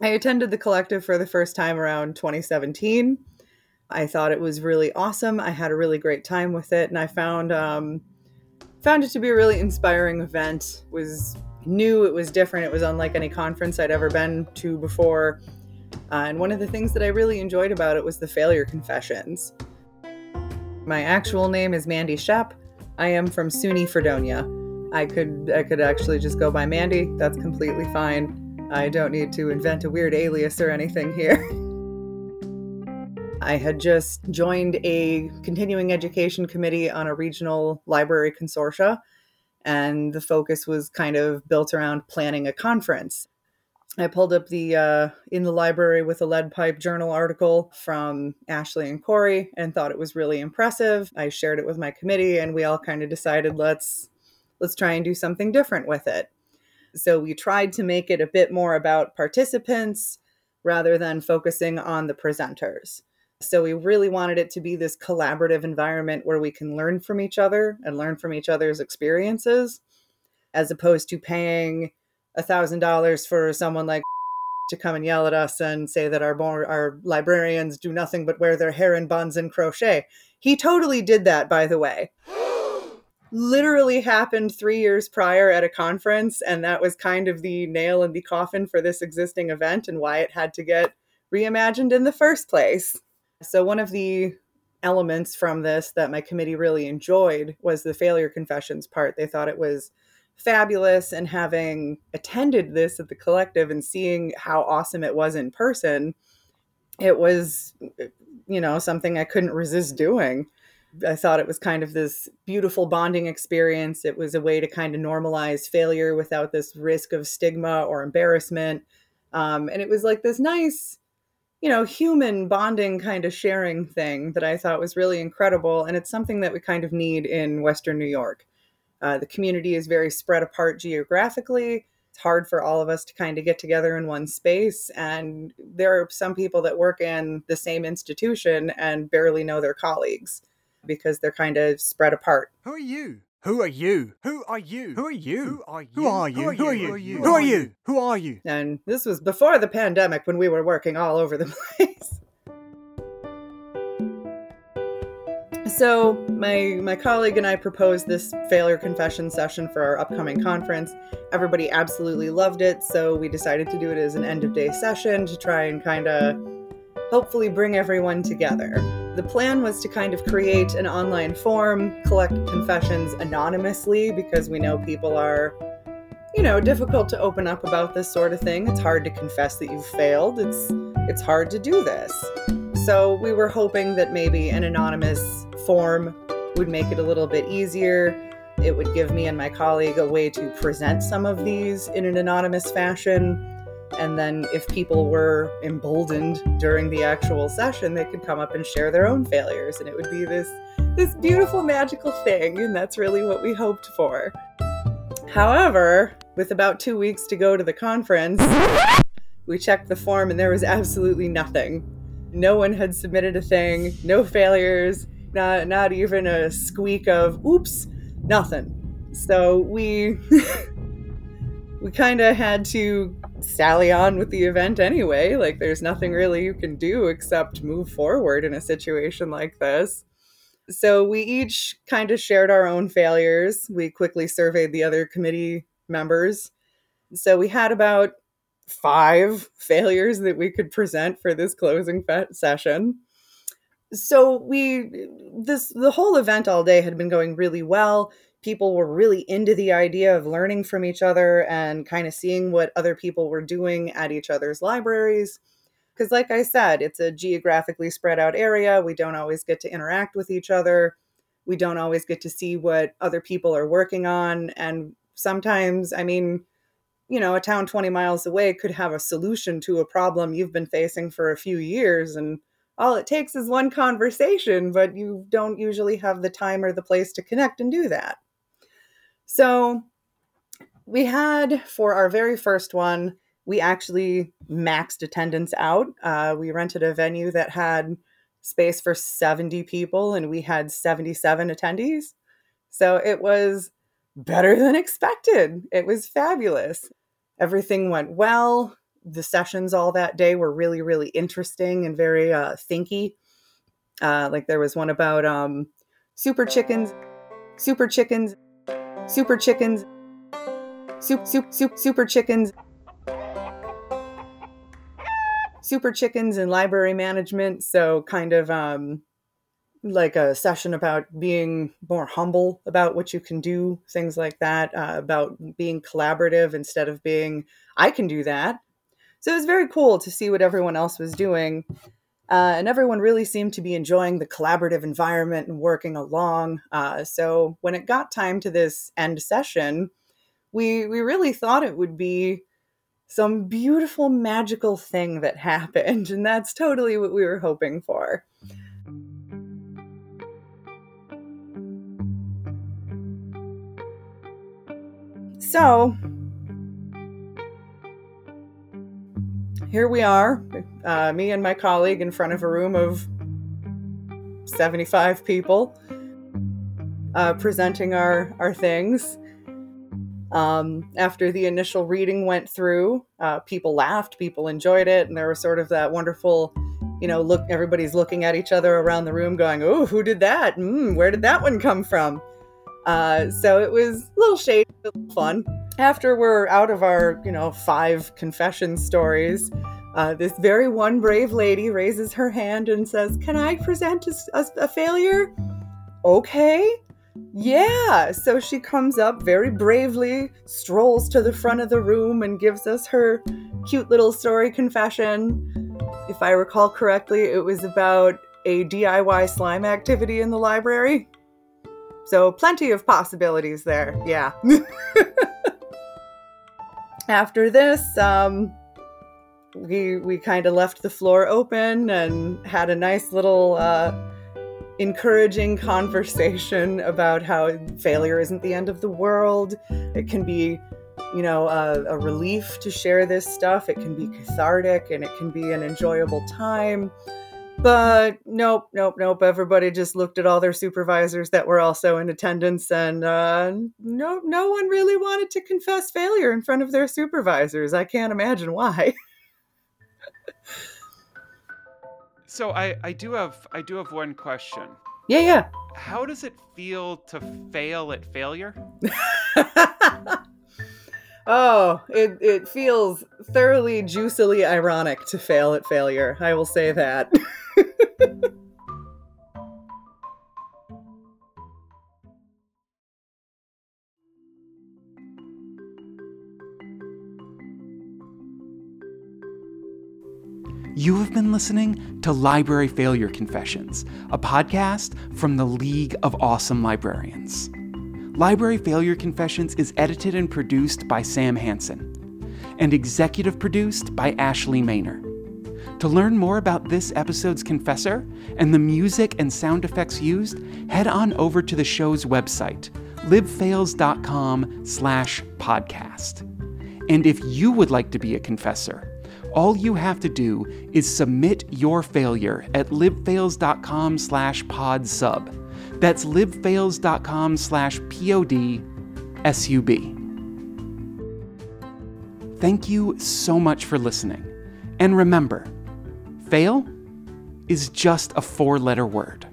I attended the collective for the first time around 2017. I thought it was really awesome. I had a really great time with it, and I found it to be a really inspiring event. It was new, it was different, it was unlike any conference I'd ever been to before. And one of the things that I really enjoyed about it was the failure confessions. My actual name is Mandi Shepp. I am from SUNY Fredonia. I could actually just go by Mandy. That's completely fine. I don't need to invent a weird alias or anything here. I had just joined a continuing education committee on a regional library consortia, and the focus was kind of built around planning a conference. I pulled up the In the Library with a Lead Pipe journal article from Ashley and Corey and thought it was really impressive. I shared it with my committee, and we all kind of decided let's try and do something different with it. So we tried to make it a bit more about participants rather than focusing on the presenters. So we really wanted it to be this collaborative environment where we can learn from each other and learn from each other's experiences, as opposed to paying $1,000 for someone like to come and yell at us and say that our librarians do nothing but wear their hair in buns and crochet. He totally did that, by the way. Literally happened 3 years prior at a conference, and that was kind of the nail in the coffin for this existing event and why it had to get reimagined in the first place. So one of the elements from this that my committee really enjoyed was the failure confessions part. They thought it was fabulous, and having attended this at the collective and seeing how awesome it was in person, it was, you know, something I couldn't resist doing. I thought it was kind of this beautiful bonding experience. It was a way to kind of normalize failure without this risk of stigma or embarrassment. And it was like this nice, you know, human bonding kind of sharing thing that I thought was really incredible. And it's something that we kind of need in Western New York. The community is very spread apart geographically. It's hard for all of us to kind of get together in one space. And there are some people that work in the same institution and barely know their colleagues, because they're kind of spread apart. Who are you? Who are you? Who are you? Who are you? Who are you? Who are you? Who are you? Who are you? And this was before the pandemic, when we were working all over the place. So my colleague and I proposed this failure confession session for our upcoming conference. Everybody absolutely loved it, so we decided to do it as an end-of-day session to try and kind of hopefully bring everyone together. The plan was to kind of create an online form, collect confessions anonymously, because we know people are, you know, difficult to open up about this sort of thing. It's hard to confess that you've failed. It's hard to do this. So we were hoping that maybe an anonymous form would make it a little bit easier. It would give me and my colleague a way to present some of these in an anonymous fashion. And then if people were emboldened during the actual session, they could come up and share their own failures. And it would be this beautiful, magical thing. And that's really what we hoped for. However, with about 2 weeks to go to the conference, we checked the form and there was absolutely nothing. No one had submitted a thing, no failures, not even a squeak of, oops, nothing. So we kind of had to sally on with the event anyway. Like, there's nothing really you can do except move forward in a situation like this. So we each kind of shared our own failures. We quickly surveyed the other committee members. So we had about 5 failures that we could present for this closing session. So the whole event all day had been going really well. People were really into the idea of learning from each other and kind of seeing what other people were doing at each other's libraries. Because like I said, it's a geographically spread out area. We don't always get to interact with each other. We don't always get to see what other people are working on. And sometimes, I mean, you know, a town 20 miles away could have a solution to a problem you've been facing for a few years, and all it takes is one conversation, but you don't usually have the time or the place to connect and do that. So we had, for our very first one, we actually maxed attendance out. We rented a venue that had space for 70 people, and we had 77 attendees. So it was better than expected. It was fabulous. Everything went well. the sessions all that day were really, really interesting and very thinky. Like there was one about super chickens and library management. So kind of like a session about being more humble about what you can do, things like that, about being collaborative instead of being, I can do that. So it was very cool to see what everyone else was doing. And everyone really seemed to be enjoying the collaborative environment and working along. So when it got time to this end session, we really thought it would be some beautiful, magical thing that happened. And that's totally what we were hoping for. So here we are, me and my colleague in front of a room of 75 people, presenting our things. After the initial reading went through, people laughed, people enjoyed it. And there was sort of that wonderful, you know, look, everybody's looking at each other around the room going, oh, who did that? Where did that one come from? So it was a little shady, a little fun. After we're out of our, you know, 5 confession stories, this very one brave lady raises her hand and says, can I present a failure? Okay. Yeah. So she comes up very bravely, strolls to the front of the room and gives us her cute little story confession. If I recall correctly, it was about a DIY slime activity in the library. So plenty of possibilities there. Yeah. After this, we kind of left the floor open and had a nice little encouraging conversation about how failure isn't the end of the world. It can be, you know, a relief to share this stuff. It can be cathartic and it can be an enjoyable time. But nope. Everybody just looked at all their supervisors that were also in attendance, and no one really wanted to confess failure in front of their supervisors. I can't imagine why. So I do have one question. Yeah. How does it feel to fail at failure? Oh, it feels thoroughly, juicily ironic to fail at failure. I will say that. You have been listening to Library Failure Confessions, a podcast from the League of Awesome Librarians. Library Failure Confessions is edited and produced by Sam Hansen and executive produced by Ashley Maynor. To learn more about this episode's confessor and the music and sound effects used, head on over to the show's website, libfails.com/podcast. And if you would like to be a confessor, all you have to do is submit your failure at libfails.com/podsub. That's libfails.com/PODSUB. Thank you so much for listening. And remember, fail is just a 4-letter word.